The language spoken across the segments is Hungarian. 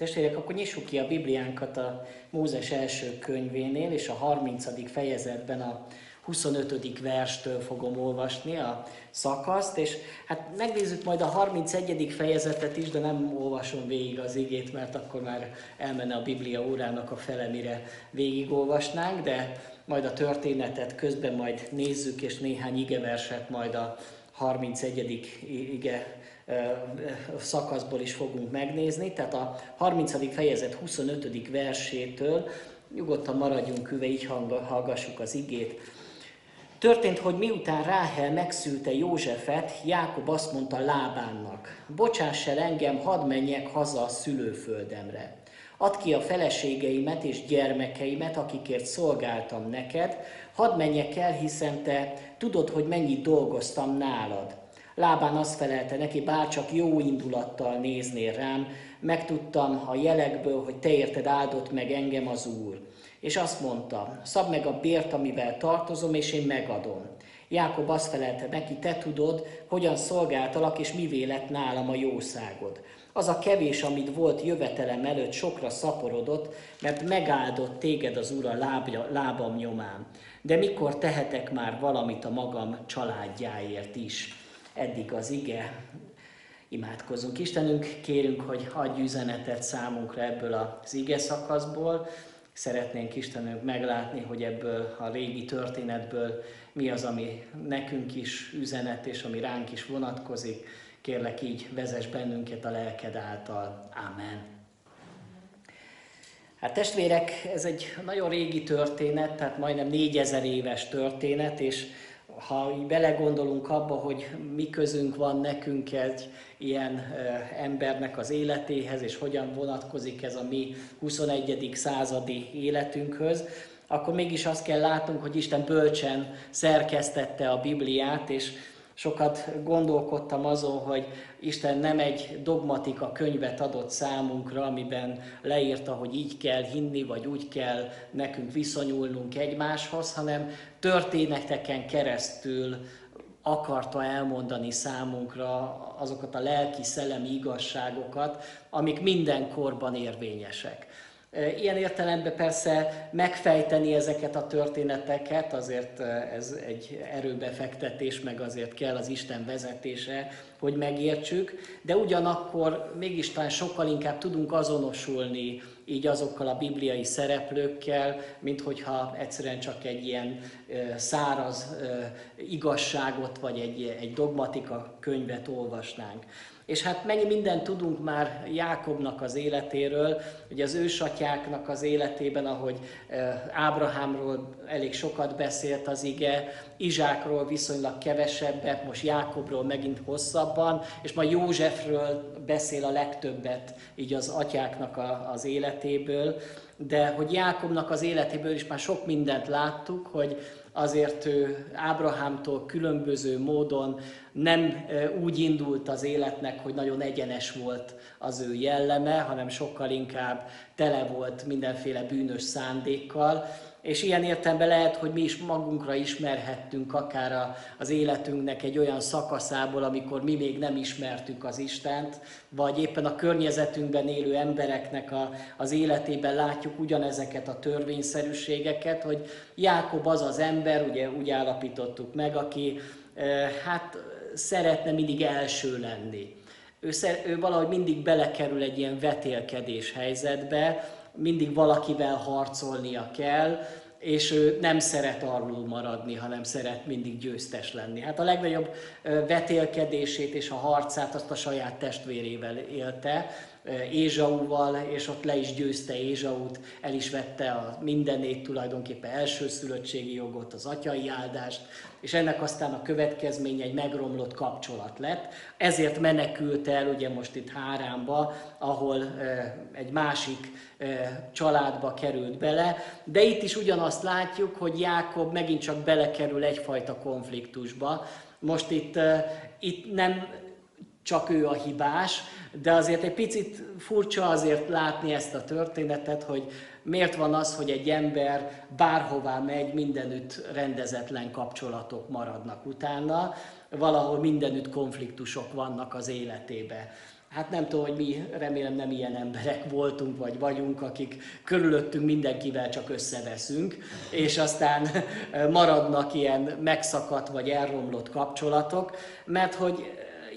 Testvérek, akkor nyissuk ki a Bibliánkat a Mózes első könyvénél, és a 30. fejezetben a 25. verstől fogom olvasni a szakaszt, és hát megnézzük majd a 31. fejezetet is, de nem olvasom végig az igét, mert akkor már elmenne a Biblia órának a fele, mire végigolvasnánk, de majd a történetet közben majd nézzük, és néhány igeverset majd a 31. ige szakaszból is fogunk megnézni, tehát a 30. fejezet 25. versétől nyugodtan maradjunk üve, így hallgassuk az igét. Történt, hogy miután Ráhel megszülte Józsefet, Jákob azt mondta Lábánnak, bocsáss el engem, hadd menjek haza a szülőföldemre. Add ki a feleségeimet és gyermekeimet, akikért szolgáltam neked, hadd menjek el, hiszen te tudod, hogy mennyit dolgoztam nálad. Lábán azt felelte neki, bárcsak jó indulattal néznél rám, megtudtam a jelekből, hogy te érted áldott meg engem az Úr. És azt mondta, szabd meg a bért, amivel tartozom, és én megadom. Jákob azt felelte neki, te tudod, hogyan szolgáltalak, és mivé lett nálam a jószágod. Az a kevés, amit volt jövetelem előtt, sokra szaporodott, mert megáldott téged az Úr a lábam nyomán. De mikor tehetek már valamit a magam családjáért is? Eddig az ige. Imádkozzunk. Istenünk, kérünk, hogy adj üzenetet számunkra ebből az ige szakaszból. Szeretnénk, Istenünk, meglátni, hogy ebből a régi történetből mi az, ami nekünk is üzenet, és ami ránk is vonatkozik. Kérlek, így vezess bennünket a lelked által. Amen. Hát testvérek, ez egy nagyon régi történet, tehát majdnem 4000 éves történet, és ha belegondolunk abba, hogy mi közünk van nekünk egy ilyen embernek az életéhez, és hogyan vonatkozik ez a mi 21. századi életünkhöz, akkor mégis azt kell látnunk, hogy Isten bölcsen szerkesztette a Bibliát, és sokat gondolkodtam azon, hogy Isten nem egy dogmatika könyvet adott számunkra, amiben leírta, hogy így kell hinni, vagy úgy kell nekünk viszonyulnunk egymáshoz, hanem történeteken keresztül akarta elmondani számunkra azokat a lelki-szellemi igazságokat, amik minden korban érvényesek. Ilyen értelemben persze megfejteni ezeket a történeteket, azért ez egy erőbefektetés, meg azért kell az Isten vezetése, hogy megértsük, de ugyanakkor mégis talán sokkal inkább tudunk azonosulni így azokkal a bibliai szereplőkkel, mint hogyha egyszerűen csak egy ilyen száraz igazságot, vagy egy dogmatika könyvet olvasnánk. És hát mennyi mindent tudunk már Jákobnak az életéről, ugye az ősatyáknak az életében, ahogy Ábrahámról elég sokat beszélt az ige, Izsákról viszonylag kevesebbet, most Jákobról megint hosszabban, és majd Józsefről beszél a legtöbbet így az atyáknak az életéből, de hogy Jákobnak az életéből is már sok mindent láttuk, hogy azért ő Ábrahámtól különböző módon nem úgy indult az életnek, hogy nagyon egyenes volt az ő jelleme, hanem sokkal inkább tele volt mindenféle bűnös szándékkal. És ilyen értelemben lehet, hogy mi is magunkra ismerhettünk akár az életünknek egy olyan szakaszából, amikor mi még nem ismertük az Istent, vagy éppen a környezetünkben élő embereknek az életében látjuk ugyanezeket a törvényszerűségeket, hogy Jákob az az ember, ugye úgy állapítottuk meg, aki hát szeretne mindig első lenni. Ő valahogy mindig belekerül egy ilyen vetélkedés helyzetbe, mindig valakivel harcolnia kell, és ő nem szeret alul maradni, hanem szeret mindig győztes lenni. Hát a legnagyobb vetélkedését és a harcát azt a saját testvérével élte, Ézsauval, és ott le is győzte Ézsaut, el is vette a mindenét, tulajdonképpen elsőszülöttségi jogot, az atyai áldást, és ennek aztán a következménye egy megromlott kapcsolat lett. Ezért menekült el, ugye most itt Háránba, ahol egy másik családba került bele, de itt is ugyanazt látjuk, hogy Jákob megint csak belekerül egyfajta konfliktusba. Most itt nem csak ő a hibás, de azért egy picit furcsa azért látni ezt a történetet, hogy miért van az, hogy egy ember bárhová megy, mindenütt rendezetlen kapcsolatok maradnak utána, valahol mindenütt konfliktusok vannak az életébe. Hát nem tudom, hogy mi, remélem nem ilyen emberek voltunk, vagy vagyunk, akik körülöttünk mindenkivel csak összeveszünk, és aztán maradnak ilyen megszakadt vagy elromlott kapcsolatok, mert hogy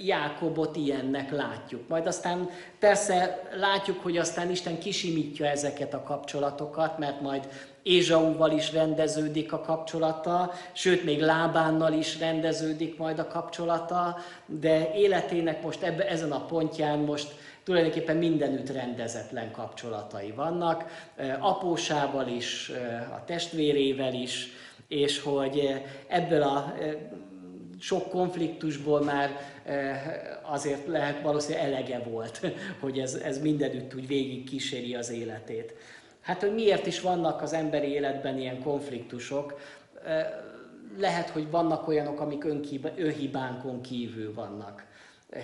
Jákobot ilyennek látjuk. Majd aztán persze látjuk, hogy aztán Isten kisimítja ezeket a kapcsolatokat, mert majd Ézsauval is rendeződik a kapcsolata, sőt, még Lábánnal is rendeződik majd a kapcsolata, de életének most ezen a pontján most tulajdonképpen mindenütt rendezetlen kapcsolatai vannak, apósával is, a testvérével is, és hogy ebből a sok konfliktusból már azért lehet valószínűleg elege volt, hogy ez mindenütt úgy végig kíséri az életét. Hát, hogy miért is vannak az emberi életben ilyen konfliktusok? Lehet, hogy vannak olyanok, amik önhibánkon kívül vannak,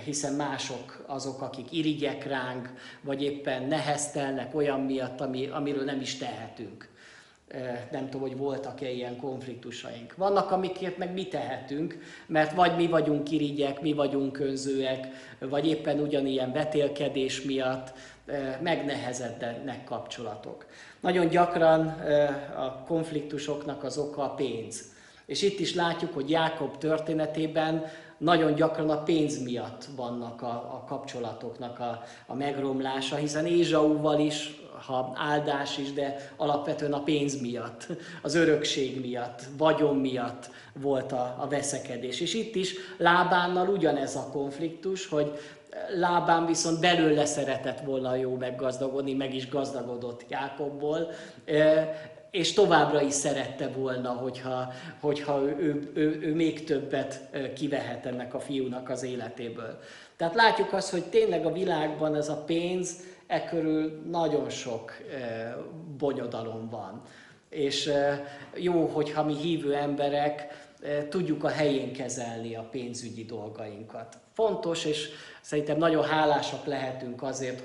hiszen mások azok, akik irigyek ránk, vagy éppen neheztelnek olyan miatt, amiről nem is tehetünk. Nem tudom, hogy voltak-e ilyen konfliktusaink. Vannak, amikért meg mi tehetünk, mert vagy mi vagyunk irigyek, mi vagyunk önzőek, vagy éppen ugyanilyen vetélkedés miatt megnehezednek kapcsolatok. Nagyon gyakran a konfliktusoknak az oka a pénz. És itt is látjuk, hogy Jákob történetében nagyon gyakran a pénz miatt vannak a kapcsolatoknak a megromlása, hiszen Ézsauval is, ha áldás is, de alapvetően a pénz miatt, az örökség miatt, vagyon miatt volt a veszekedés. És itt is Lábánnal ugyanez a konfliktus, hogy Lábán viszont belőle szeretett volna jó meggazdagodni, meg is gazdagodott Jákobból, és továbbra is szerette volna, hogyha ő még többet kivehet ennek a fiúnak az életéből. Tehát látjuk azt, hogy tényleg a világban ez a pénz, e körül nagyon sok bonyodalom van. És jó, hogyha mi hívő emberek tudjuk a helyén kezelni a pénzügyi dolgainkat. Fontos, és szerintem nagyon hálásak lehetünk azért,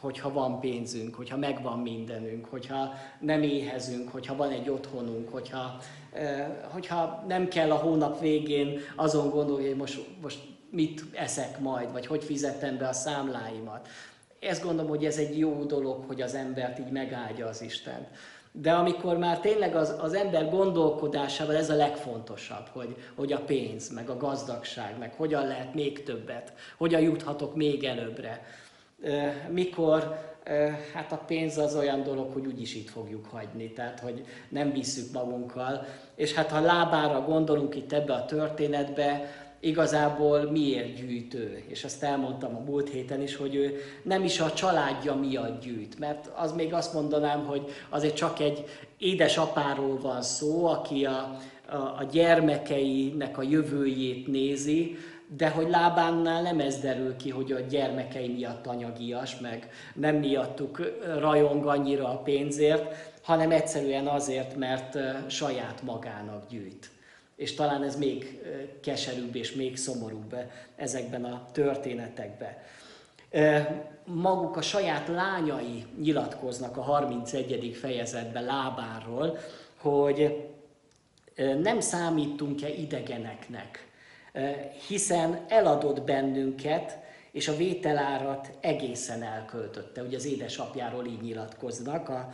hogyha van pénzünk, hogyha megvan mindenünk, hogyha nem éhezünk, hogyha van egy otthonunk, hogyha nem kell a hónap végén azon gondolni, hogy most mit eszek majd, vagy hogy fizetem be a számláimat. Ezt gondolom, hogy ez egy jó dolog, hogy az embert így megáldja az Isten. De amikor már tényleg az ember gondolkodásával ez a legfontosabb, hogy a pénz, meg a gazdagság, meg hogyan lehet még többet, hogyan juthatok még előbbre. Mikor, hát a pénz az olyan dolog, hogy úgyis itt fogjuk hagyni, tehát hogy nem visszük magunkkal. És hát ha Lábánra gondolunk itt ebbe a történetbe, igazából miért gyűjt ő? És azt elmondtam a múlt héten is, hogy ő nem is a családja miatt gyűjt, mert az még azt mondanám, hogy azért csak egy édesapáról van szó, aki a gyermekeinek a jövőjét nézi, de hogy Lábánnál nem ez derül ki, hogy a gyermekei miatt anyagias, meg nem miattuk rajong annyira a pénzért, hanem egyszerűen azért, mert saját magának gyűjt. És talán ez még keserűbb és még szomorúbb ezekben a történetekben. Maguk a saját lányai nyilatkoznak a 31. fejezetben Lábánról, hogy nem számítunk-e idegeneknek, hiszen eladott bennünket, és a vételárat egészen elköltötte. Ugye az édesapjáról így nyilatkoznak a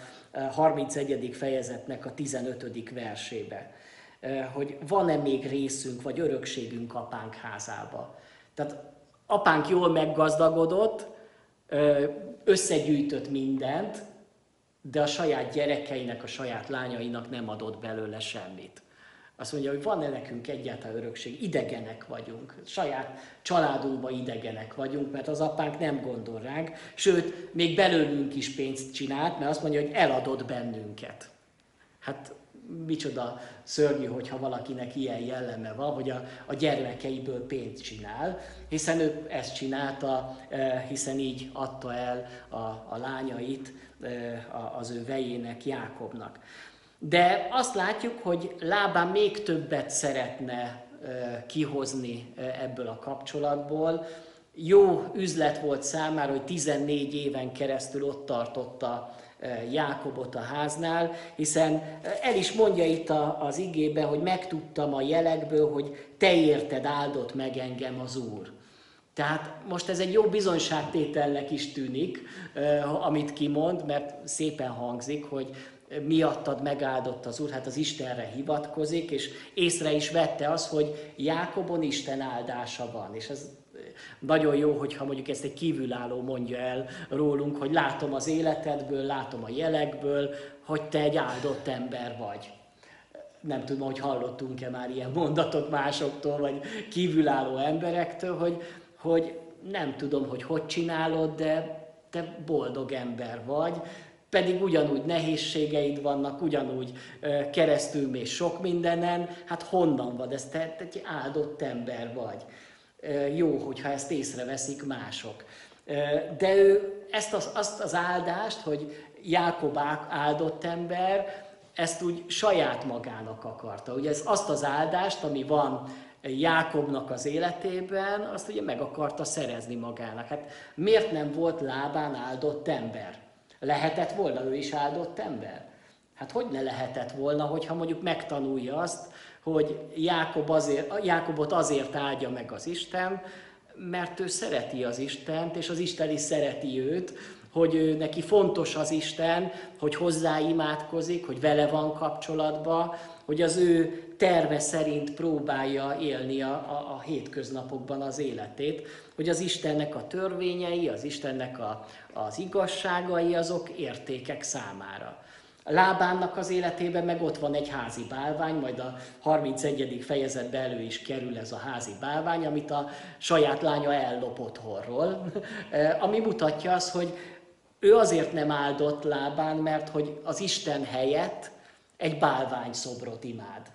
31. fejezetnek a 15. versébe. Hogy van-e még részünk, vagy örökségünk apánk házába. Tehát apánk jól meggazdagodott, összegyűjtött mindent, de a saját gyerekeinek, a saját lányainak nem adott belőle semmit. Azt mondja, hogy van-e nekünk egyáltalán örökség, idegenek vagyunk, saját családunkban idegenek vagyunk, mert az apánk nem gondol ránk, sőt, még belőlünk is pénzt csinált, mert azt mondja, hogy eladott bennünket. Hát micsoda szörnyű, hogyha valakinek ilyen jelleme van, hogy a gyermekeiből pénzt csinál, hiszen ő ezt csinálta, hiszen így adta el a lányait az ő vejének, Jákobnak. De azt látjuk, hogy Lábán még többet szeretne kihozni ebből a kapcsolatból. Jó üzlet volt számára, hogy 14 éven keresztül ott tartotta Jákobot a háznál, hiszen el is mondja itt az igében, hogy megtudtam a jelekből, hogy te érted áldott meg engem az Úr. Tehát most ez egy jó bizonyságtételnek is tűnik, amit kimond, mert szépen hangzik, hogy miattad megáldott az Úr, hát az Istenre hivatkozik, és észre is vette az, hogy Jákobon Isten áldása van. És ez nagyon jó, hogyha mondjuk ezt egy kívülálló mondja el rólunk, hogy látom az életedből, látom a jelekből, hogy te egy áldott ember vagy. Nem tudom, hogy hallottunk-e már ilyen mondatot másoktól, vagy kívülálló emberektől, hogy nem tudom, hogy csinálod, de te boldog ember vagy, pedig ugyanúgy nehézségeid vannak, ugyanúgy keresztülmész sok mindenen, hát honnan vagy, ez te egy áldott ember vagy. Jó, hogyha ezt észreveszik mások. De ő ezt azt az áldást, hogy Jákob áldott ember, ezt úgy saját magának akarta. Ugye ez azt az áldást, ami van Jákobnak az életében, azt ugye meg akarta szerezni magának. Hát miért nem volt Lábán áldott ember? Lehetett volna ő is áldott ember? Hát hogy ne lehetett volna, hogyha mondjuk megtanulja azt, hogy Jákobot azért áldja meg az Isten, mert ő szereti az Istent, és az Isten is szereti őt, hogy ő, neki fontos az Isten, hogy hozzá imádkozik, hogy vele van kapcsolatban, hogy az ő terve szerint próbálja élni a hétköznapokban az életét, hogy az Istennek a törvényei, az Istennek az igazságai, azok értékek számára. Lábánnak az életében meg ott van egy házi bálvány, majd a 31. fejezetben elő is kerül ez a házi bálvány, amit a saját lánya ellop otthonról, ami mutatja azt, hogy ő azért nem áldott Lábán, mert hogy az Isten helyett egy bálványszobrot imád.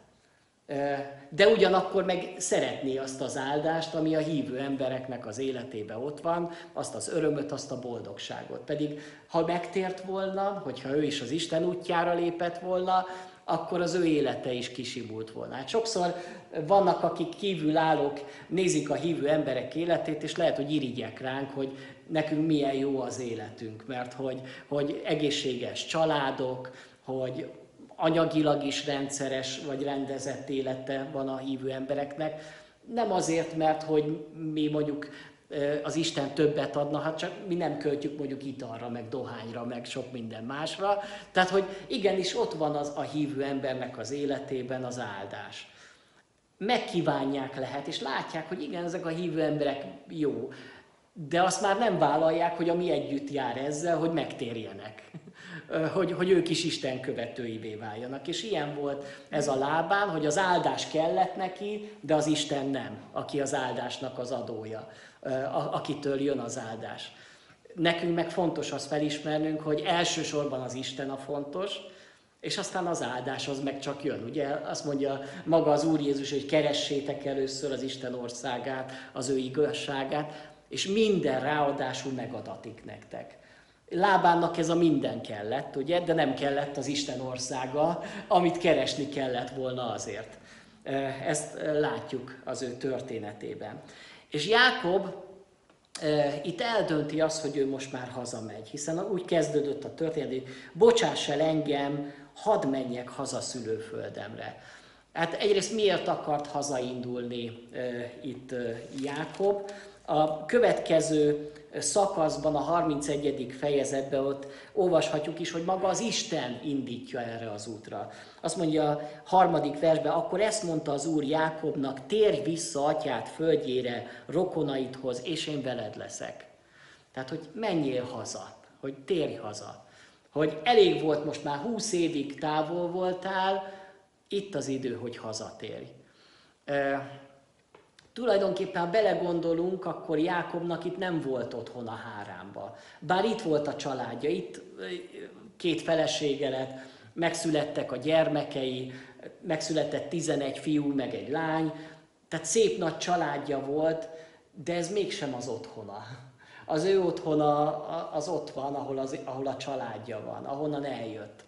De ugyanakkor meg szeretné azt az áldást, ami a hívő embereknek az életében ott van, azt az örömöt, azt a boldogságot. Pedig ha megtért volna, hogyha ő is az Isten útjára lépett volna, akkor az ő élete is kisimult volna. Hát sokszor vannak, akik kívülállók, nézik a hívő emberek életét, és lehet, hogy irigyek ránk, hogy nekünk milyen jó az életünk, mert hogy egészséges családok, hogy anyagilag is rendszeres vagy rendezett élete van a hívő embereknek. Nem azért, mert hogy mi mondjuk az Isten többet adna, hát csak mi nem költjük mondjuk italra, meg dohányra, meg sok minden másra. Tehát, hogy igenis ott van a hívő embernek az életében az áldás. Megkívánják lehet, és látják, hogy igen, ezek a hívő emberek jó, de azt már nem vállalják, hogy ami együtt jár ezzel, hogy megtérjenek. Hogy ők is Isten követőivé váljanak. És ilyen volt ez a Lábán, hogy az áldás kellett neki, de az Isten nem, aki az áldásnak az adója, akitől jön az áldás. Nekünk meg fontos azt felismernünk, hogy elsősorban az Isten a fontos, és aztán az áldás az meg csak jön. Ugye azt mondja maga az Úr Jézus, hogy keressétek először az Isten országát, az ő igazságát, és minden ráadásul megadatik nektek. Lábánnak ez a minden kellett, ugye, de nem kellett az Isten országa, amit keresni kellett volna azért. Ezt látjuk az ő történetében. És Jákob itt eldönti azt, hogy ő most már hazamegy, hiszen úgy kezdődött a történet, hogy bocsáss el engem, hadd menjek haza szülőföldemre. Hát egyrészt miért akart hazaindulni itt Jákob? A következő szakaszban, a 31. fejezetben ott olvashatjuk is, hogy maga az Isten indítja erre az útra. Azt mondja a 3. versben, akkor ezt mondta az Úr Jákobnak, térj vissza atyád földjére, rokonaidhoz, és én veled leszek. Tehát, hogy menjél haza, hogy térj haza, hogy elég volt, most már 20 évig távol voltál, itt az idő, hogy hazatérj. Tulajdonképpen, ha belegondolunk, akkor Jákobnak itt nem volt otthon a Háránba. Bár itt volt a családja, itt 2 felesége lett, megszülettek a gyermekei, megszületett 11 fiú, meg egy lány, tehát szép nagy családja volt, de ez mégsem az otthona. Az ő otthona az ott van, ahol a családja van, ahonnan eljött.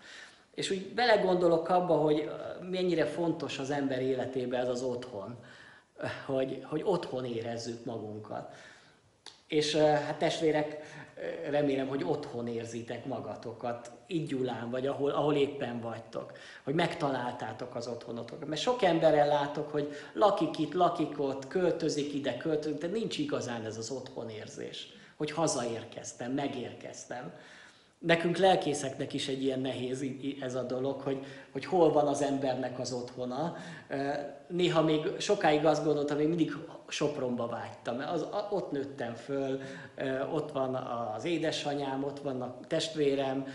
És úgy belegondolok abba, hogy mennyire fontos az ember életében ez az otthon. Hogy otthon érezzük magunkat. És hát testvérek, remélem, hogy otthon érzitek magatokat, így Gyulán, vagy ahol éppen vagytok, hogy megtaláltátok az otthonotokat. Mert sok emberrel látok, hogy lakik itt, lakik ott, költözik ide, költözik, de nincs igazán ez az otthonérzés, hogy hazaérkeztem, megérkeztem. Nekünk lelkészeknek is egy ilyen nehéz ez a dolog, hogy hol van az embernek az otthona. Néha még sokáig azt gondoltam, hogy mindig Sopronba vágytam, mert ott nőttem föl, ott van az édesanyám, ott van a testvérem,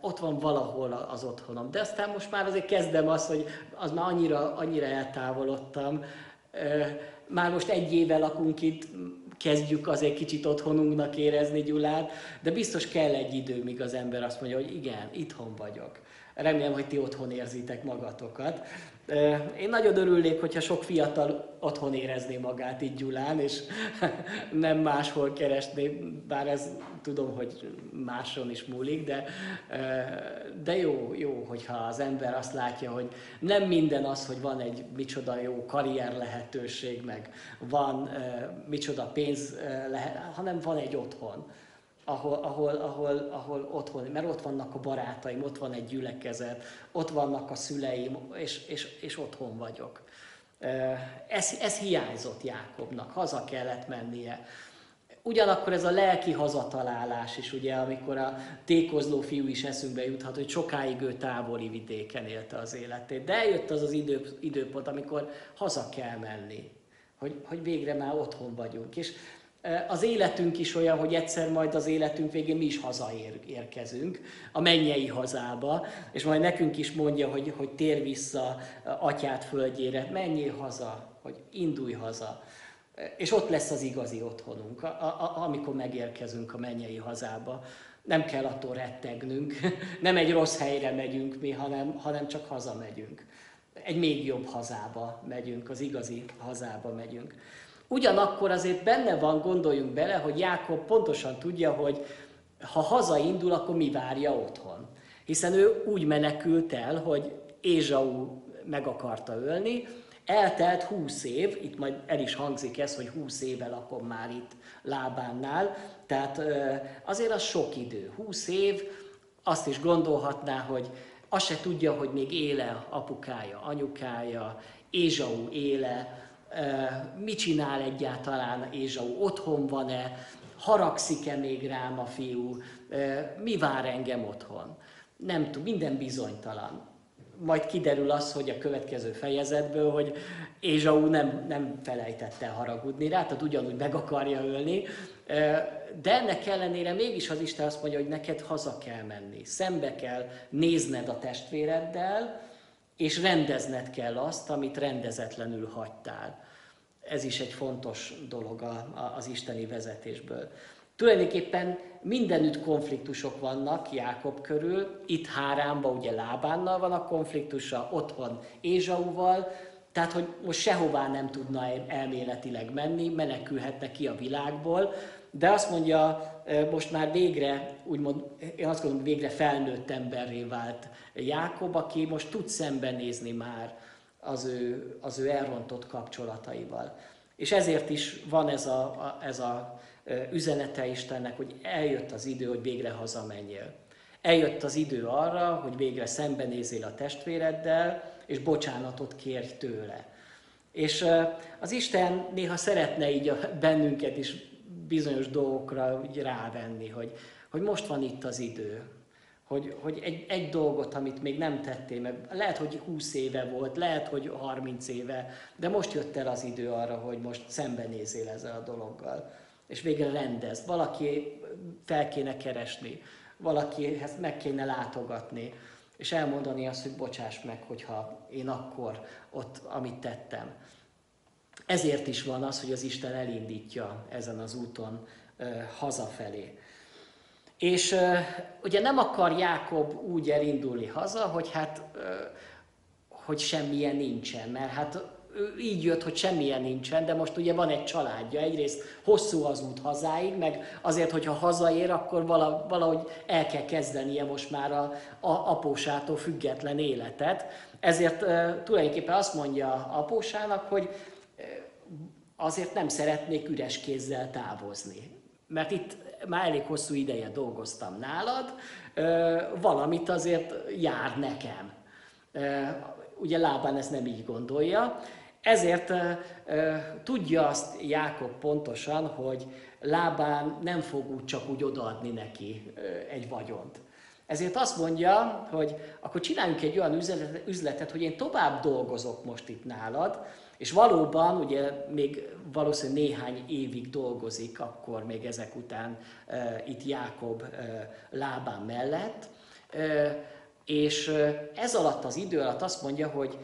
ott van valahol az otthonom. De aztán most már azért kezdem azt, hogy az már annyira eltávolodtam. Már most egy éve lakunk itt, kezdjük azért kicsit otthonunknak érezni Gyulát, de biztos kell egy idő, míg az ember azt mondja, hogy igen, itthon vagyok. Remélem, hogy ti otthon érzitek magatokat. Én nagyon örülnék, hogyha sok fiatal otthon érezné magát itt Gyulán, és nem máshol keresné, bár ez tudom, hogy máson is múlik, de jó, hogyha az ember azt látja, hogy nem minden az, hogy van egy micsoda jó karrier lehetőség, meg van micsoda pénz, hanem van egy otthon. Ahol otthon, mert ott vannak a barátaim, ott van egy gyülekezet, ott vannak a szüleim, és otthon vagyok. Ez hiányzott Jákobnak, haza kellett mennie. Ugyanakkor ez a lelki hazatalálás is, ugye, amikor a tékozló fiú is eszünkbe juthat, hogy sokáig ő távoli vidéken élte az életét. De eljött az az időpont, amikor haza kell menni, hogy végre már otthon vagyunk. És az életünk is olyan, hogy egyszer majd az életünk végén mi is hazaérkezünk, a mennyei hazába, és majd nekünk is mondja, hogy tér vissza atyád földjére, menjél haza, hogy indulj haza. És ott lesz az igazi otthonunk, amikor megérkezünk a mennyei hazába. Nem kell attól rettegnünk, nem egy rossz helyre megyünk mi, hanem csak hazamegyünk. Egy még jobb hazába megyünk, az igazi hazába megyünk. Ugyanakkor azért benne van, gondoljunk bele, hogy Jákob pontosan tudja, hogy ha hazaindul, akkor mi várja otthon. Hiszen ő úgy menekült el, hogy Ézsau meg akarta ölni, eltelt 20 év, itt majd el is hangzik ez, hogy 20 éve lakom már itt Lábánnál, tehát azért az sok idő, 20 év, azt is gondolhatná, hogy azt se tudja, hogy még éle apukája, anyukája, Ézsau éle, mit csinál egyáltalán Ézsau, otthon van-e, haragszik-e még rám a fiú, mi vár engem otthon? Nem tudom, minden bizonytalan. Majd kiderül az, hogy a következő fejezetből, hogy Ézsau nem felejtette haragudni rá, tehát ugyanúgy meg akarja ölni, de ennek ellenére mégis az Isten azt mondja, hogy neked haza kell menni, szembe kell nézned a testvéreddel, és rendezned kell azt, amit rendezetlenül hagytál. Ez is egy fontos dolog az isteni vezetésből. Tulajdonképpen mindenütt konfliktusok vannak Jákob körül, itt Háránban, ugye Lábánnal van a konfliktusa, otthon Ézsauval, tehát hogy most sehová nem tudna elméletileg menni, menekülhetne ki a világból, de azt mondja, most már végre, úgymond, én azt gondolom, végre felnőtt emberré vált Jákob, aki most tud szembenézni már az ő elrontott kapcsolataival. És ezért is van ez a üzenete Istennek, hogy eljött az idő, hogy végre hazamenjél. Eljött az idő arra, hogy végre szembenézzél a testvéreddel, és bocsánatot kérj tőle. És az Isten néha szeretne így bennünket is bizonyos dolgokra rávenni, hogy most van itt az idő, hogy egy dolgot, amit még nem tettél meg, lehet, hogy 20 éve volt, lehet, hogy 30 éve, de most jött el az idő arra, hogy most szembenézzél ezzel a dologgal, és végre rendezd. Valaki fel kéne keresni, valakihez meg kéne látogatni, és elmondani azt, hogy bocsáss meg, hogyha én akkor ott, amit tettem. Ezért is van az, hogy az Isten elindítja ezen az úton hazafelé. És ugye nem akar Jákob úgy elindulni haza, hogy hogy semmilyen nincsen, mert ő így jött, hogy semmilyen nincsen, de most ugye van egy családja, egyrészt hosszú az út hazáig, meg azért, hogyha hazaér, akkor valahogy el kell kezdenie most már a apósától független életet. Ezért tulajdonképpen azt mondja apósának, hogy azért nem szeretnék üres kézzel távozni, mert itt már elég hosszú ideje dolgoztam nálad, valamit azért jár nekem. Ugye Lábán ezt nem így gondolja, ezért tudja azt Jákob pontosan, hogy Lábán nem fog úgy csak úgy odaadni neki egy vagyont. Ezért azt mondja, hogy akkor csináljunk egy olyan üzletet, hogy én tovább dolgozok most itt nálad, és valóban, ugye még valószínűleg néhány évig dolgozik, akkor még ezek után itt Jákob Lábán mellett, és ez alatt az idő alatt azt mondja, hogy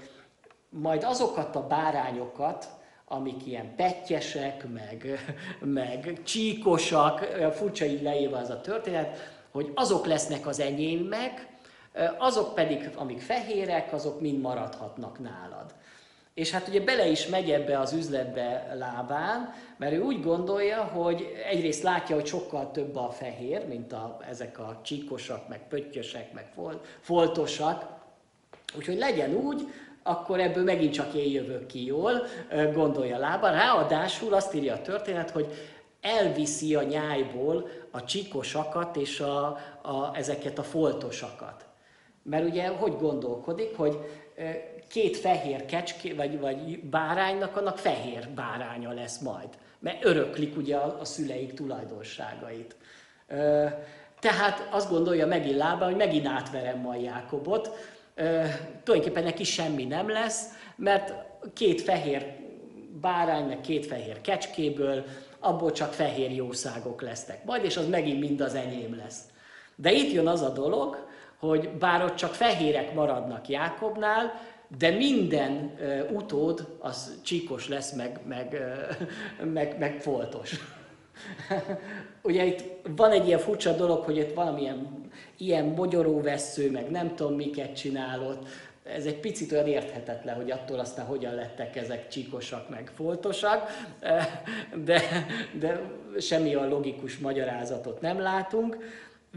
majd azokat a bárányokat, amik ilyen pettyesek, meg csíkosak, furcsa így leírva az a történet, hogy azok lesznek az enyémek, azok pedig, amik fehérek, azok mind maradhatnak nálad. És hát ugye bele is megy ebbe az üzletbe Lábán, mert ő úgy gondolja, hogy egyrészt látja, hogy sokkal több a fehér, mint ezek a csíkosak, meg pöttyösek, meg foltosak. Úgyhogy legyen úgy, akkor ebből megint csak én jövök ki jól, gondolja Lábán. Ráadásul azt írja a történet, hogy elviszi a nyájból a csíkosakat és ezeket a foltosakat. Mert ugye hogy gondolkodik, hogy két fehér kecske, vagy báránynak, annak fehér báránya lesz majd. Mert öröklik ugye a szüleik tulajdonságait. Tehát azt gondolja megint Lábán, hogy megint átverem ma Jákobot. Tulajdonképpen neki semmi nem lesz, mert két fehér bárány, meg két fehér kecskéből, abból csak fehér jószágok lesznek majd, és az megint mind az enyém lesz. De itt jön az a dolog, hogy bár ott csak fehérek maradnak Jákobnál, de minden utód az csíkos lesz, meg foltos. Ugye itt van egy ilyen furcsa dolog, hogy itt valamilyen ilyen bogyoróvessző, meg nem tudom miket csinálott. Ez egy picit olyan érthetetlen, hogy attól aztán hogyan lettek ezek csíkosak, meg foltosak, de semmi olyan logikus magyarázatot nem látunk.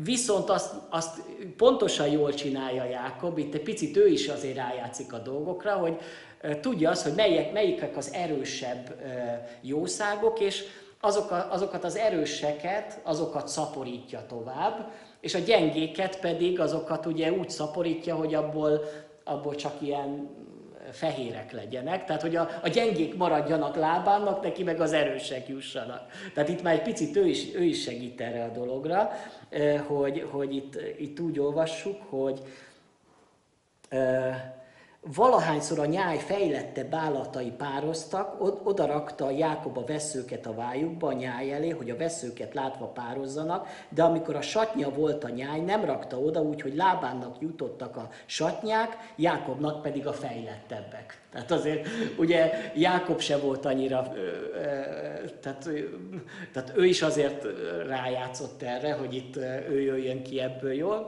Viszont azt pontosan jól csinálja Jákob, itt egy picit ő is azért rájátszik a dolgokra, hogy tudja azt, hogy melyikek az erősebb jószágok, és azokat az erőseket, azokat szaporítja tovább, és a gyengéket pedig azokat ugye úgy szaporítja, hogy abból csak ilyen fehérek legyenek, tehát hogy a gyengék maradjanak Lábánnak, neki meg az erősek jussanak. Tehát itt már egy picit ő is segít erre a dologra, hogy itt úgy olvassuk, hogy valahányszor a nyáj fejlettebb állatai pároztak, odarakta Jákob a vesszőket a vájukba, a nyáj elé, hogy a vesszőket látva pározzanak, de amikor a satnya volt a nyáj, nem rakta oda, úgyhogy Lábánnak jutottak a satnyák, Jákobnak pedig a fejlettebbek. Tehát azért ugye Jákob se volt annyira, tehát ő is azért rájátszott erre, hogy itt ő jöjjön ki ebből jól.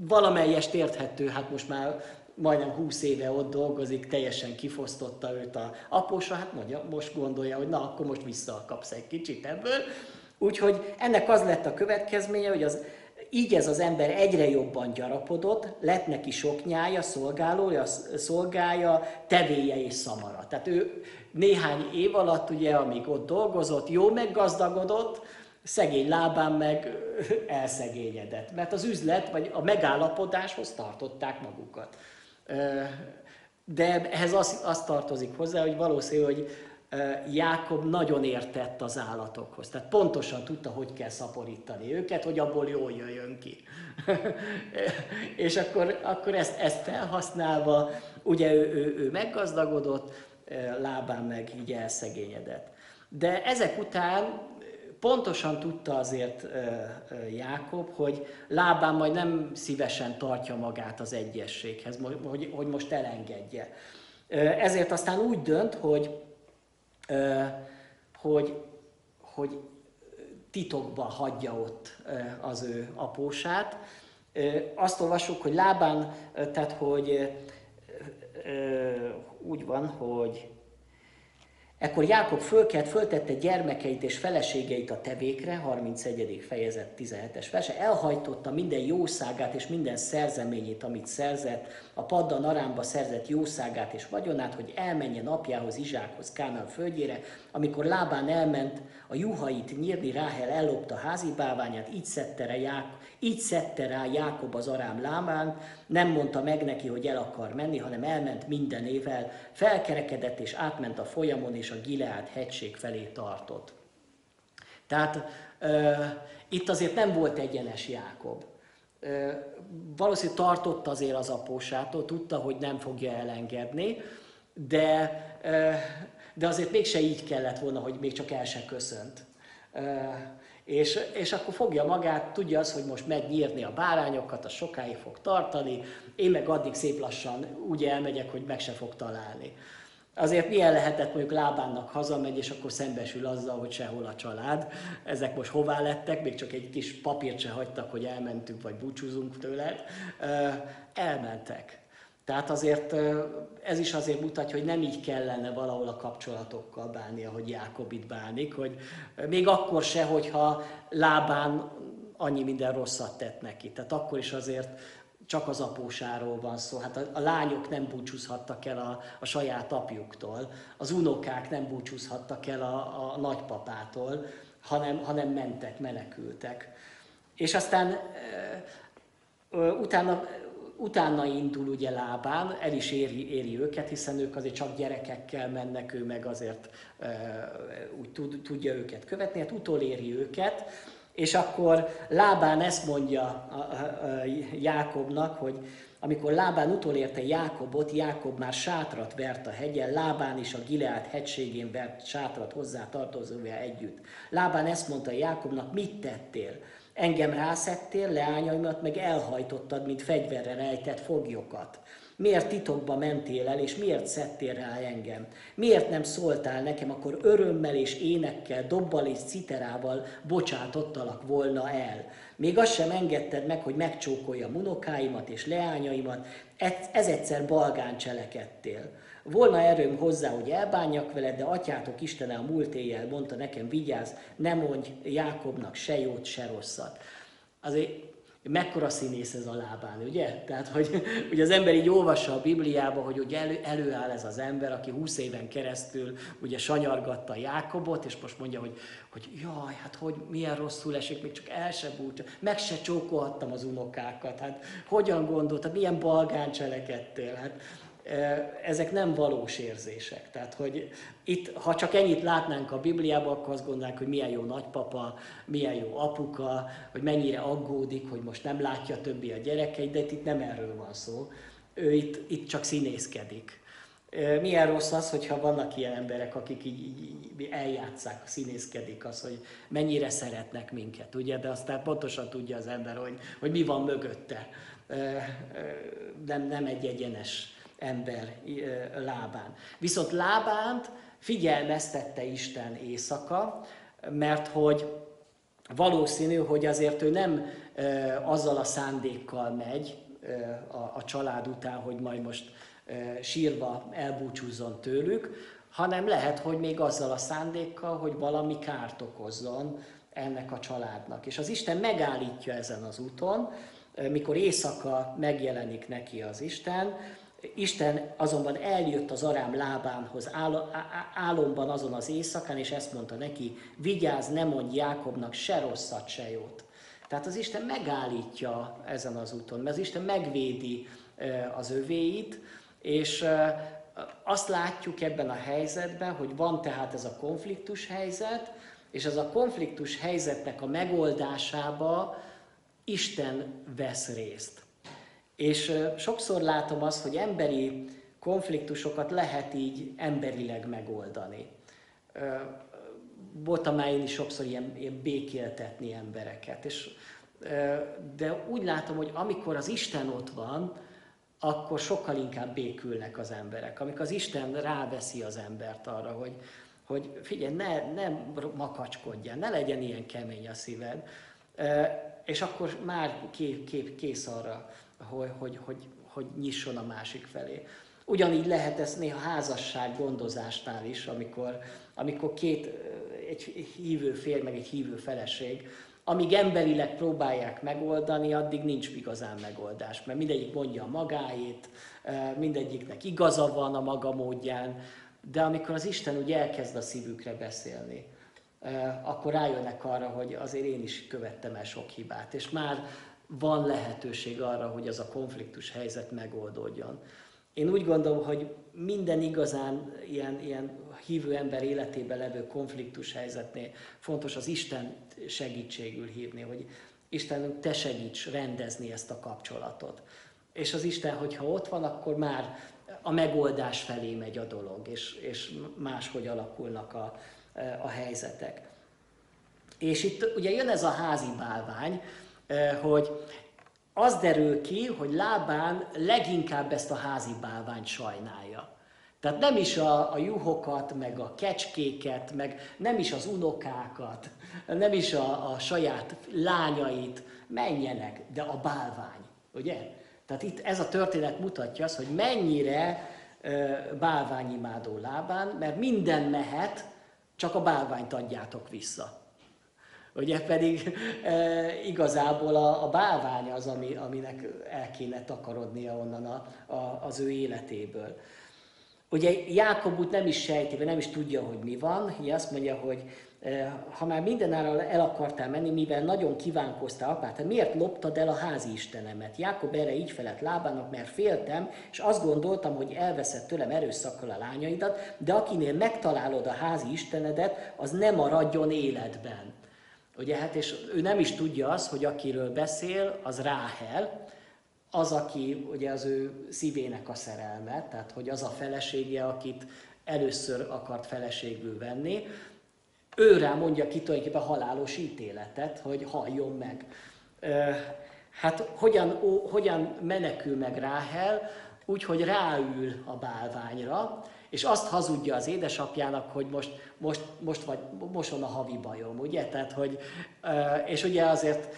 Valamelyest érthető, hát most már majdnem 20 éve ott dolgozik, teljesen kifosztotta őt az apósa, hát mondja, most gondolja, hogy na, akkor most visszakapsz egy kicsit ebből. Úgyhogy ennek az lett a következménye, hogy így ez az ember egyre jobban gyarapodott, lett neki sok nyája, szolgája, tevéje és szamara. Tehát ő néhány év alatt, ugye, amíg ott dolgozott, jó meggazdagodott, szegény Lábán meg elszegényedett, mert az üzlet vagy a megállapodáshoz tartották magukat. De ehhez az tartozik hozzá, hogy valószínű, hogy Jákob nagyon értett az állatokhoz. Tehát pontosan tudta, hogy kell szaporítani őket, hogy abból jól jöjjön ki. És akkor ezt felhasználva, ugye ő meggazdagodott, Lábán meg így elszegényedett. De ezek után pontosan tudta azért Jákob, hogy Lábán majd nem szívesen tartja magát az egyességhez, hogy most elengedje. Ezért aztán úgy dönt, hogy titokba hagyja ott az ő apósát. Azt olvassuk, hogy Lábán, tehát hogy úgy van, hogy Ekkor Jákob fölkelt, föltette gyermekeit és feleségeit a tevékre, 31. fejezet 17-es verse, elhajtotta minden jószágát és minden szerzeményét, amit szerzett, a Paddan Arámba szerzett jószágát és vagyonát, hogy elmenjen apjához, Izsákhoz, Kánaán földjére. Amikor Lábán elment a juhait nyírni, Ráhel ellopta házi báványát, így szedte rá Jákob az Arám Lábánt, nem mondta meg neki, hogy el akar menni, hanem elment mindenével, felkerekedett és átment a folyamon, és a Gilead hegység felé tartott. Tehát itt azért nem volt egyenes Jákob. Valószínűleg tartott azért az apósától, tudta, hogy nem fogja elengedni, de azért mégse így kellett volna, hogy még csak el se köszönt. És akkor fogja magát, tudja az, hogy most megnyírni a bárányokat, az sokáig fog tartani, én meg addig szép lassan úgy elmegyek, hogy meg se fog találni. Azért milyen lehetett, mondjuk Lábánnak hazamegy, és akkor szembesül azzal, hogy sehol a család. Ezek most hová lettek, még csak egy kis papírt se hagytak, hogy elmentünk, vagy búcsúzunk tőled. Elmentek. Tehát azért ez is azért mutatja, hogy nem így kellene valahol a kapcsolatokkal bánni, ahogy Jákob itt bánik, hogy még akkor se, hogyha Lábán annyi minden rosszat tett neki. Tehát akkor is azért csak az apósáról van szó. Hát a lányok nem búcsúzhattak el a saját apjuktól, az unokák nem búcsúzhattak el a nagypapától, hanem mentek, menekültek. És aztán utána indul ugye Lábán, el is éri őket, hiszen ők azért csak gyerekekkel mennek, ő meg azért úgy tudja őket követni, hát utoléri őket, és akkor Lábán ezt mondja Jákobnak, hogy amikor Lábán utolérte Jákobot, Jákob már sátrat vert a hegyen, Lábán is a Gilead hegységén vert sátrat hozzá tartozóval együtt. Lábán ezt mondta Jákobnak, mit tettél? Engem rászedtél, leányaimat meg elhajtottad, mint fegyverre rejtett foglyokat. Miért titokba mentél el, és miért szedtél rá engem? Miért nem szóltál nekem, akkor örömmel és énekkel, dobbal és citerával bocsátottalak volna el. Még azt sem engedted meg, hogy megcsókoljam unokáimat és leányaimat, ez egyszer balgán cselekedtél. Volna erőm hozzá, hogy elbánjak veled, de atyátok Istene a múlt éjjel mondta nekem, vigyázz, ne mondj Jákobnak se jót, se rosszat. Azért mekkora színész ez a Lábán, ugye? Tehát, hogy az ember így olvassa a Bibliába, hogy ugye előáll ez az ember, aki 20 éven keresztül ugye sanyargatta Jákobot, és most mondja, hogy jaj, hát hogy milyen rosszul esik, még csak el se búcsol, meg se csókolhattam az unokákat, hát hogyan gondoltad, milyen balgán cselekedtél, hát ezek nem valós érzések. Tehát, hogy itt, ha csak ennyit látnánk a Bibliában, akkor azt gondolnánk, hogy milyen jó nagypapa, milyen jó apuka, hogy mennyire aggódik, hogy most nem látja többi a gyerekeit, de itt nem erről van szó. Ő itt csak színészkedik. Milyen rossz az, hogyha vannak ilyen emberek, akik így eljátszák, színészkedik az, hogy mennyire szeretnek minket, ugye? De aztán pontosan tudja az ember, hogy mi van mögötte. Nem egy egyenes ember Lábán. Viszont Lábánt figyelmeztette Isten éjszaka, mert hogy valószínű, hogy azért ő nem azzal a szándékkal megy a család után, hogy majd most sírva elbúcsúzzon tőlük, hanem lehet, hogy még azzal a szándékkal, hogy valami kárt okozzon ennek a családnak. És az Isten megállítja ezen az úton, mikor éjszaka megjelenik neki az Isten. Isten azonban eljött az Arám Lábánhoz álomban azon az éjszakán, és ezt mondta neki, vigyázz, ne mondj Jákobnak se rosszat, se jót. Tehát az Isten megállítja ezen az úton, mert az Isten megvédi az övéit, és azt látjuk ebben a helyzetben, hogy van tehát ez a konfliktus helyzet, és ez a konfliktus helyzetnek a megoldásába Isten vesz részt. És sokszor látom azt, hogy emberi konfliktusokat lehet így emberileg megoldani. Voltam már én is sokszor ilyen békéltetni embereket. De úgy látom, hogy amikor az Isten ott van, akkor sokkal inkább békülnek az emberek. Amikor az Isten ráveszi az embert arra, hogy figyelj, ne makacskodjál, ne legyen ilyen kemény a szíved. És akkor már kész arra, hogy nyisson a másik felé. Ugyanígy lehet ez néha házasság gondozásnál is, amikor egy hívő férj meg egy hívő feleség, amíg emberileg próbálják megoldani, addig nincs igazán megoldás, mert mindegyik mondja a magáét, mindegyiknek igaza van a maga módján, de amikor az Isten úgy elkezd a szívükre beszélni, akkor rájönnek arra, hogy azért én is követtem el sok hibát, és már van lehetőség arra, hogy az a konfliktus helyzet megoldódjon. Én úgy gondolom, hogy minden igazán ilyen hívő ember életében levő konfliktus helyzetnél fontos az Isten segítségül hívni, hogy Istenünk, te segíts rendezni ezt a kapcsolatot. És az Isten, hogyha ott van, akkor már a megoldás felé megy a dolog, és máshogy alakulnak a helyzetek. És itt ugye jön ez a házi bálvány, hogy az derül ki, hogy Lábán leginkább ezt a házi bálványt sajnálja. Tehát nem is a juhokat, meg a kecskéket, meg nem is az unokákat, nem is a saját lányait, menjenek, de a bálvány, ugye? Tehát itt ez a történet mutatja azt, hogy mennyire bálványimádó Lábán, mert minden mehet, csak a bálványt adjátok vissza. Ugye pedig igazából a bálvány az, aminek el kéne takarodnia onnan az ő életéből. Ugye Jákob úgy nem is sejti, nem is tudja, hogy mi van. Ugye azt mondja, hogy ha már mindenáron el akartál menni, mivel nagyon kívánkoztál, apát, hát miért loptad el a házi istenemet? Jákob erre így felett Lábának, mert féltem, és azt gondoltam, hogy elveszett tőlem erőszakkal a lányaidat, de akinél megtalálod a házi istenedet, az nem maradjon életben. Ugye, hát és ő nem is tudja azt, hogy akiről beszél, az Ráhel, az, aki ugye az ő szívének a szerelme, tehát hogy az a felesége, akit először akart feleségül venni, ő rá mondja ki tulajdonképpen a halálos ítéletet, hogy halljon meg. Hát hogyan menekül meg Ráhel? Úgy, hogy ráül a bálványra, és azt hazudja az édesapjának, hogy most vagy moson a havi bajom, ugye? Tehát, hogy, és ugye azért,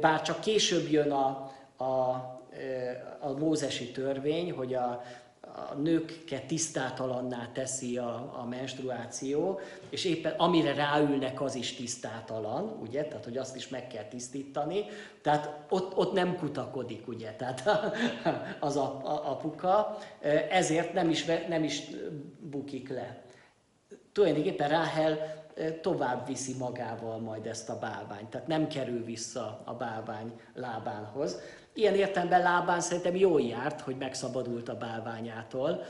bár csak később jön a mózesi törvény, hogy a nőket tisztátalanná teszi a menstruáció, és éppen amire ráülnek, az is tisztátalan, ugye, tehát hogy azt is meg kell tisztítani, tehát ott nem kutakodik, ugye, tehát az apuka, ezért nem is bukik le. Tulajdonképpen Ráhel tovább viszi magával majd ezt a bálványt, tehát nem kerül vissza a bálvány Lábánhoz. Ilyen értelemben Lábán szerintem jól járt, hogy megszabadult a bálványától.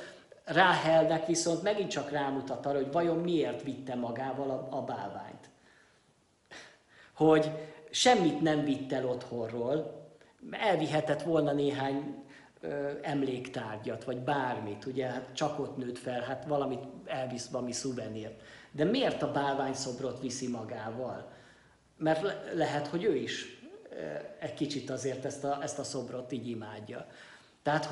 Ráhelnek viszont megint csak rámutat arra, hogy vajon miért vitte magával a bálványt. Hogy semmit nem vitt el otthonról, elvihetett volna néhány emléktárgyat, vagy bármit, ugye, hát csak ott nőtt fel, hát valamit elvisz, valami szuvenírt. De miért a bálványszobrot viszi magával? Mert lehet, hogy ő is egy kicsit azért ezt a szobrot így imádja. Tehát,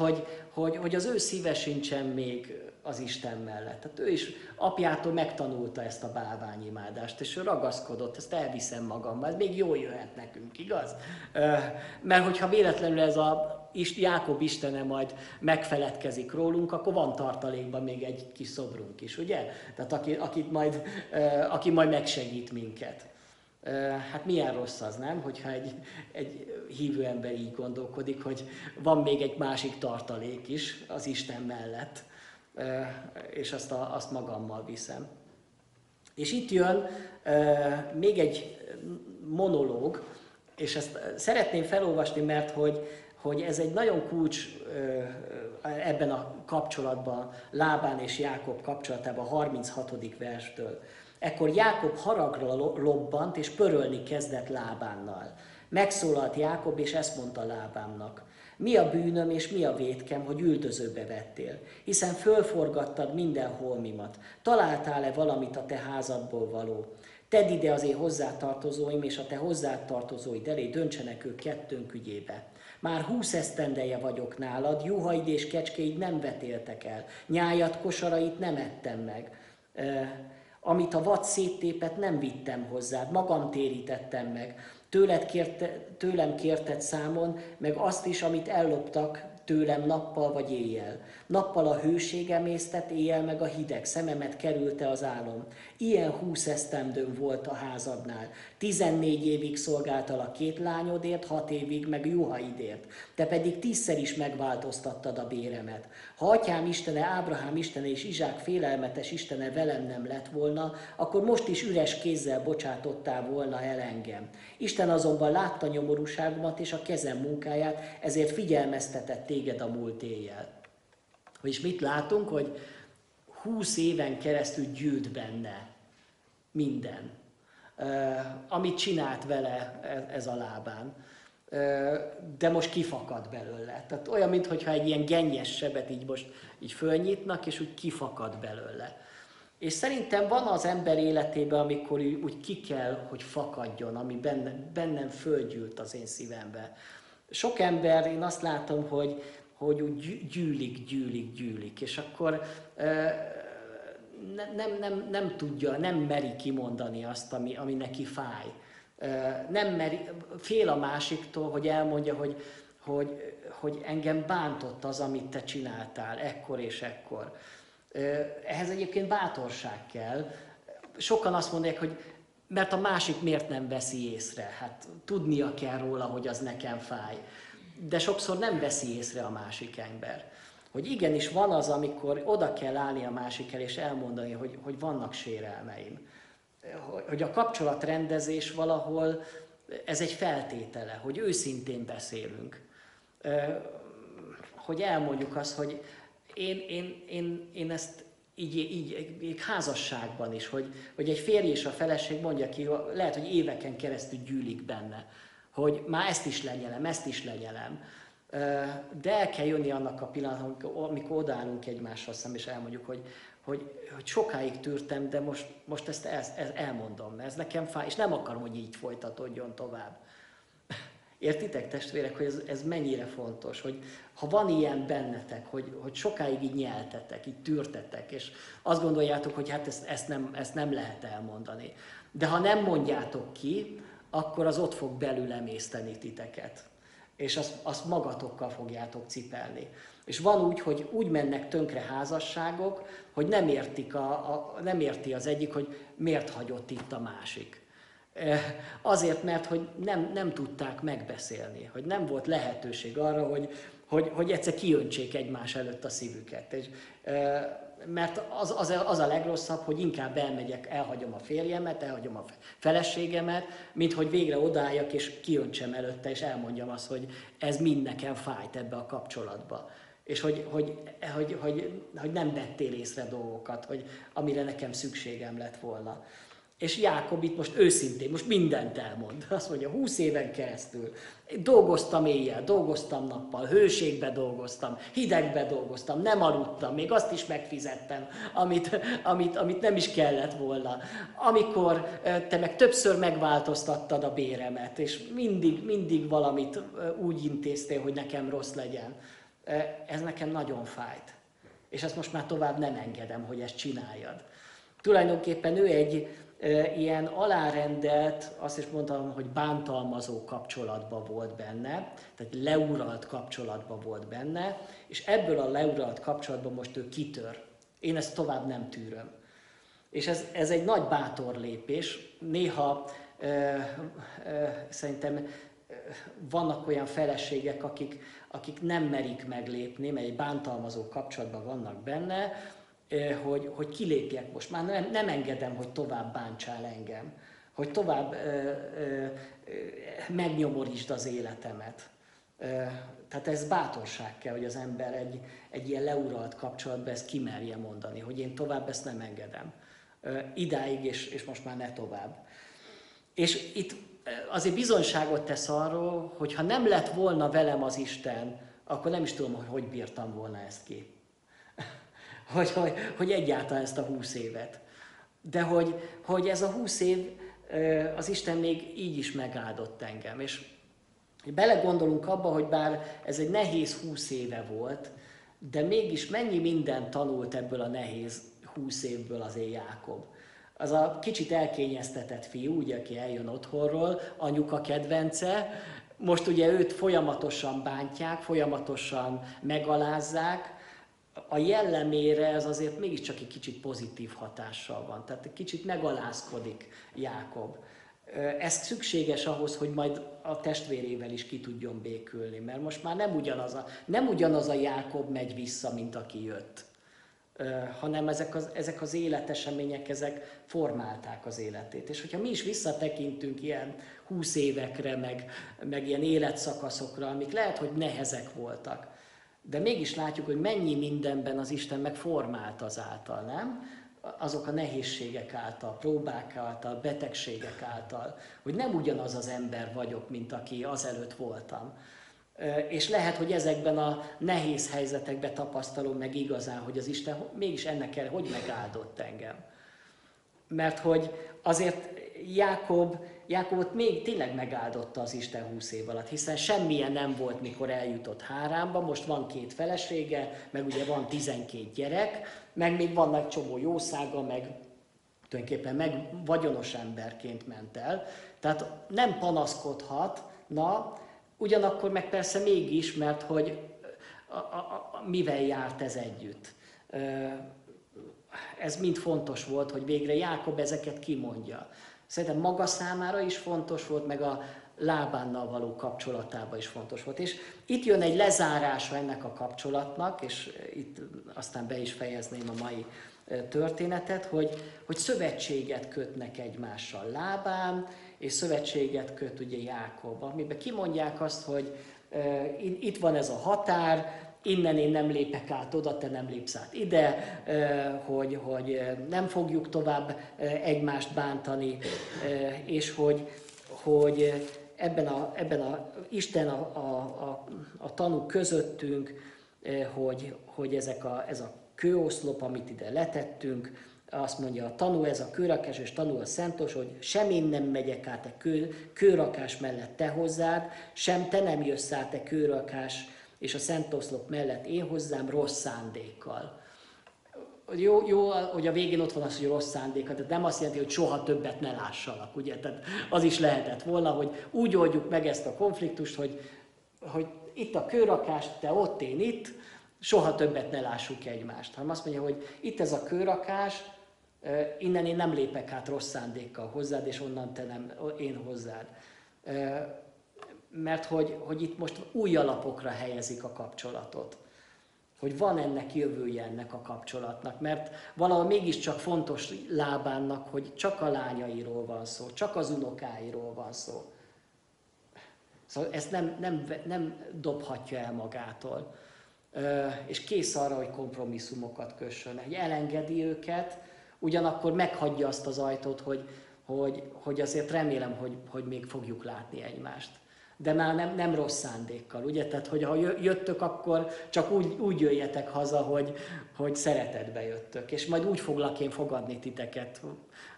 hogy az ő szíve sincsen még az Isten mellett. Tehát ő is apjától megtanulta ezt a bálványimádást, és ő ragaszkodott, ezt elviszem magammal, ez még jól jöhet nekünk, igaz? Mert hogyha véletlenül ez a Jákob istene majd megfeledkezik rólunk, akkor van tartalékban még egy kis szobrunk is, ugye? Tehát aki majd megsegít minket. Hát milyen rossz az, nem? Hogyha egy hívő ember így gondolkodik, hogy van még egy másik tartalék is az Isten mellett, és azt magammal viszem. És itt jön még egy monológ, és ezt szeretném felolvasni, mert hogy ez egy nagyon kulcs ebben a kapcsolatban, Lábán és Jákob kapcsolatában, a 36. verstől. Ekkor Jákob haragra lobbant, és pörölni kezdett Lábánnal. Megszólalt Jákob, és ezt mondta Lábánnak: mi a bűnöm és mi a vétkem, hogy üldözőbe vettél? Hiszen fölforgattad minden holmimat. Találtál-e valamit a te házadból való? Tedd ide az én hozzátartozóim, és a te hozzátartozóid elé döntsenek ők kettőnk ügyébe. Már 20 esztendeje vagyok nálad, juhaid és kecskéid nem vetéltek el, nyájad kosarait nem ettem meg. Amit a vad széttépett, nem vittem hozzád, magam térítettem meg. Tőlem kérted számon, meg azt is, amit elloptak, tőlem nappal vagy éjjel. Nappal a hőség emésztett, éjjel meg a hideg, szememet kerülte az álom. Ilyen 20 esztendőm volt a házadnál. 14 évig szolgáltalak 2 lányodért, 6 évig meg juhaidért. Te pedig 10-szer is megváltoztattad a béremet. Ha atyám Istene, Ábrahám Istene és Izsák félelmetes Istene velem nem lett volna, akkor most is üres kézzel bocsátottál volna el engem. Isten azonban látta nyomorúságomat és a kezem munkáját, ezért figyelmeztetett téged a múlt éjjel. És mit látunk, hogy 20 éven keresztül gyűlt benne minden, amit csinált vele ez a Lábán. De most kifakad belőle. Tehát olyan, mintha egy ilyen gennyes sebet így most így fölnyitnak, és úgy kifakad belőle. És szerintem van az ember életében, amikor úgy ki kell, hogy fakadjon, ami bennem fölgyűlt az én szívembe. Sok ember, én azt látom, hogy úgy gyűlik, és akkor nem tudja, nem meri kimondani azt, ami neki fáj. Nem meri, fél a másiktól, hogy elmondja, hogy engem bántott az, amit te csináltál, ekkor és ekkor. Ehhez egyébként bátorság kell. Sokan azt mondják, hogy mert a másik miért nem veszi észre? Hát tudnia kell róla, hogy az nekem fáj. De sokszor nem veszi észre a másik ember. Hogy igenis van az, amikor oda kell állni a másikkel és elmondani, hogy vannak sérelmeim. Hogy a kapcsolatrendezés valahol, ez egy feltétele, hogy őszintén beszélünk. Hogy elmondjuk azt, hogy én ezt így házasságban is, hogy egy férj és a feleség mondja ki, lehet, hogy éveken keresztül gyűlik benne, hogy már ezt is lenyelem. De el kell jönni annak a pillanatnak, amikor odaállunk egymásra szemben, és elmondjuk, hogy sokáig tűrtem, de most ezt elmondom, mert ez nekem fáj, és nem akarom, hogy így folytatódjon tovább. Értitek, testvérek, hogy ez mennyire fontos, hogy ha van ilyen bennetek, hogy sokáig így nyeltetek, így tűrtetek, és azt gondoljátok, hogy hát ezt nem lehet elmondani. De ha nem mondjátok ki, akkor az ott fog belül emészteni titeket, és azt magatokkal fogjátok cipelni. És van úgy, hogy úgy mennek tönkre házasságok, hogy nem érti az egyik, hogy miért hagyott itt a másik. Azért, mert hogy nem tudták megbeszélni, hogy nem volt lehetőség arra, hogy egyszer kiöntsék egymás előtt a szívüket. És, mert az a legrosszabb, hogy inkább elhagyom a férjemet, elhagyom a feleségemet, mint hogy végre odálljak és kiöntsem előtte, és elmondjam azt, hogy ez mind nekem fájt ebbe a kapcsolatba. És hogy nem vettél észre dolgokat, amire nekem szükségem lett volna. És Jákob itt most őszintén, most mindent elmond. Azt mondja, 20 éven keresztül dolgoztam éjjel, dolgoztam nappal, hőségbe dolgoztam, hidegbe dolgoztam, nem aludtam, még azt is megfizettem, amit nem is kellett volna. Amikor te meg többször megváltoztattad a béremet, és mindig valamit úgy intéztél, hogy nekem rossz legyen. Ez nekem nagyon fájt. És ezt most már tovább nem engedem, hogy ezt csináljad. Tulajdonképpen ő egy ilyen alárendelt, azt is mondtam, hogy bántalmazó kapcsolatban volt benne, tehát leuralt kapcsolatban volt benne, és ebből a leuralt kapcsolatban most ő kitör. Én ezt tovább nem tűröm. És ez egy nagy bátor lépés. Néha szerintem vannak olyan feleségek, akik nem merik meglépni, mert egy bántalmazó kapcsolatban vannak benne, hogy kilépjek most, már nem engedem, hogy tovább bántsál engem, hogy tovább megnyomorítsd az életemet. Tehát ez bátorság kell, hogy az ember egy ilyen leuralt kapcsolatban ezt kimerje mondani, hogy én tovább ezt nem engedem. Idáig, és most már ne tovább. És itt azért bizonyságot tesz arról, hogy ha nem lett volna velem az Isten, akkor nem is tudom, hogy bírtam volna ezt ki. Hogy egyáltalán ezt a 20 évet. De hogy ez a 20 év, az Isten még így is megáldott engem. És belegondolunk abba, hogy bár ez egy nehéz 20 éve volt, de mégis mennyi mindent tanult ebből a nehéz 20 évből az Jákob. Az a kicsit elkényeztetett fiú, ugye, aki eljön otthonról, anyuka kedvence, Most ugye őt folyamatosan bántják, folyamatosan megalázzák. A jellemére ez azért mégiscsak egy kicsit pozitív hatással van. Tehát egy kicsit megalázkodik Jákob. Ez szükséges ahhoz, hogy majd a testvérével is ki tudjon békülni, mert most már nem ugyanaz a Jákob megy vissza, mint aki jött, hanem ezek az életesemények, ezek formálták az életét. És hogyha mi is visszatekintünk ilyen 20 évekre, meg ilyen életszakaszokra, amik lehet, hogy nehezek voltak, de mégis látjuk, hogy mennyi mindenben az Isten megformált azáltal, nem? Azok a nehézségek által, próbák által, betegségek által, hogy nem ugyanaz az ember vagyok, mint aki azelőtt voltam. És lehet, hogy ezekben a nehéz helyzetekben tapasztalom meg igazán, hogy az Isten mégis ennek el, hogy megáldott engem. Mert hogy azért Jákobot még tényleg megáldotta az Isten 20 év alatt, hiszen semmilyen nem volt, mikor eljutott Háránba, most van 2 felesége, meg ugye van 12 gyerek, meg még van egy csomó jószága, meg tulajdonképpen meg vagyonos emberként ment el. Tehát nem panaszkodhatna, ugyanakkor meg persze mégis, mert hogy mivel járt ez együtt. Ez mind fontos volt, hogy végre Jákob ezeket kimondja. Szerintem maga számára is fontos volt, meg a Lábánnal való kapcsolatában is fontos volt. És itt jön egy lezárása ennek a kapcsolatnak, és itt aztán be is fejezném a mai történetet, hogy szövetséget kötnek egymással Lábán, és szövetséget köt ugye Jákob, amiben kimondják azt, hogy itt van ez a határ, innen én nem lépek át oda, te nem lépsz át ide, hogy nem fogjuk tovább egymást bántani, és hogy ebben a Isten a tanú közöttünk, hogy ez a kőoszlop, amit ide letettünk, azt mondja a tanú, ez a kőrakás, és tanú a szentos, hogy sem én nem megyek át a kőrakás mellett te hozzád, sem te nem jössz át a kőrakás és a szentoszlop mellett én hozzám rossz szándékkal. Jó, hogy a végén ott van az, hogy rossz szándékkal, tehát nem azt jelenti, hogy soha többet ne lássalak, ugye? Tehát az is lehetett volna, hogy úgy oldjuk meg ezt a konfliktust, hogy itt a kőrakás, te ott, én itt, soha többet ne lássuk egymást. Hanem azt mondja, hogy itt ez a kőrakás, innen én nem lépek át rossz szándékkal hozzád, és onnan te nem, én hozzád. Mert hogy itt most új alapokra helyezik a kapcsolatot. Hogy van ennek jövője, ennek a kapcsolatnak, mert valahol mégiscsak fontos Lábánnak, hogy csak a lányairól van szó, csak az unokáiról van szó. Szóval ezt nem dobhatja el magától. És kész arra, hogy kompromisszumokat kössön, hogy elengedi őket, ugyanakkor meghagyja azt az ajtót, hogy azért remélem, hogy még fogjuk látni egymást. De már nem rossz szándékkal, ugye? Tehát, hogy ha jöttök, akkor csak úgy jöjjetek haza, hogy szeretetbe jöttök. És majd úgy foglak én fogadni titeket,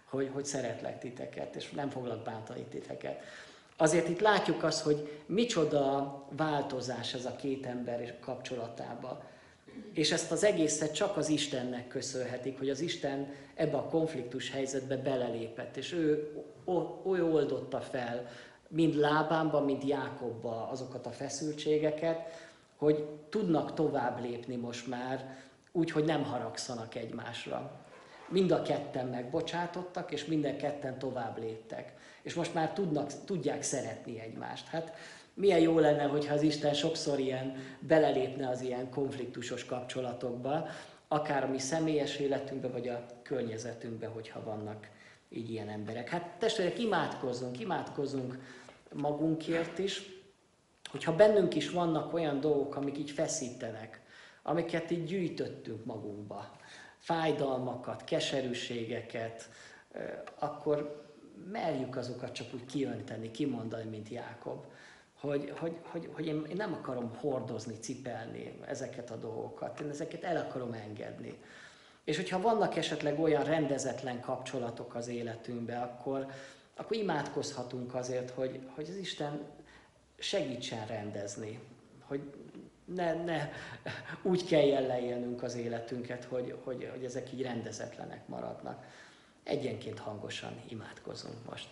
hogy szeretlek titeket, és nem foglak bántani titeket. Azért itt látjuk azt, hogy micsoda változás ez a két ember kapcsolatában. És ezt az egészet csak az Istennek köszönhetik, hogy az Isten ebbe a konfliktus helyzetbe belelépett, és ő oldotta fel mind Lábánban, mind Jákobban azokat a feszültségeket, hogy tudnak tovább lépni most már, úgyhogy nem haragszanak egymásra. Mind a ketten megbocsátottak, és minden ketten tovább léptek. És most már tudják szeretni egymást. Hát milyen jó lenne, hogyha az Isten sokszor ilyen belelépne az ilyen konfliktusos kapcsolatokba, akár a mi személyes életünkbe, vagy a környezetünkbe, hogyha vannak így ilyen emberek. Hát testvérek, imádkozzunk magunkért is, hogyha bennünk is vannak olyan dolgok, amik így feszítenek, amiket így gyűjtöttünk magunkba, fájdalmakat, keserűségeket, akkor merjük azokat csak úgy kiönteni, kimondani, mint Jákob, hogy én nem akarom hordozni, cipelni ezeket a dolgokat, én ezeket el akarom engedni. És hogyha vannak esetleg olyan rendezetlen kapcsolatok az életünkben, akkor imádkozhatunk azért, hogy az Isten segítsen rendezni, hogy ne úgy kelljen leélnünk az életünket, hogy ezek így rendezetlenek maradnak. Egyenként hangosan imádkozunk most.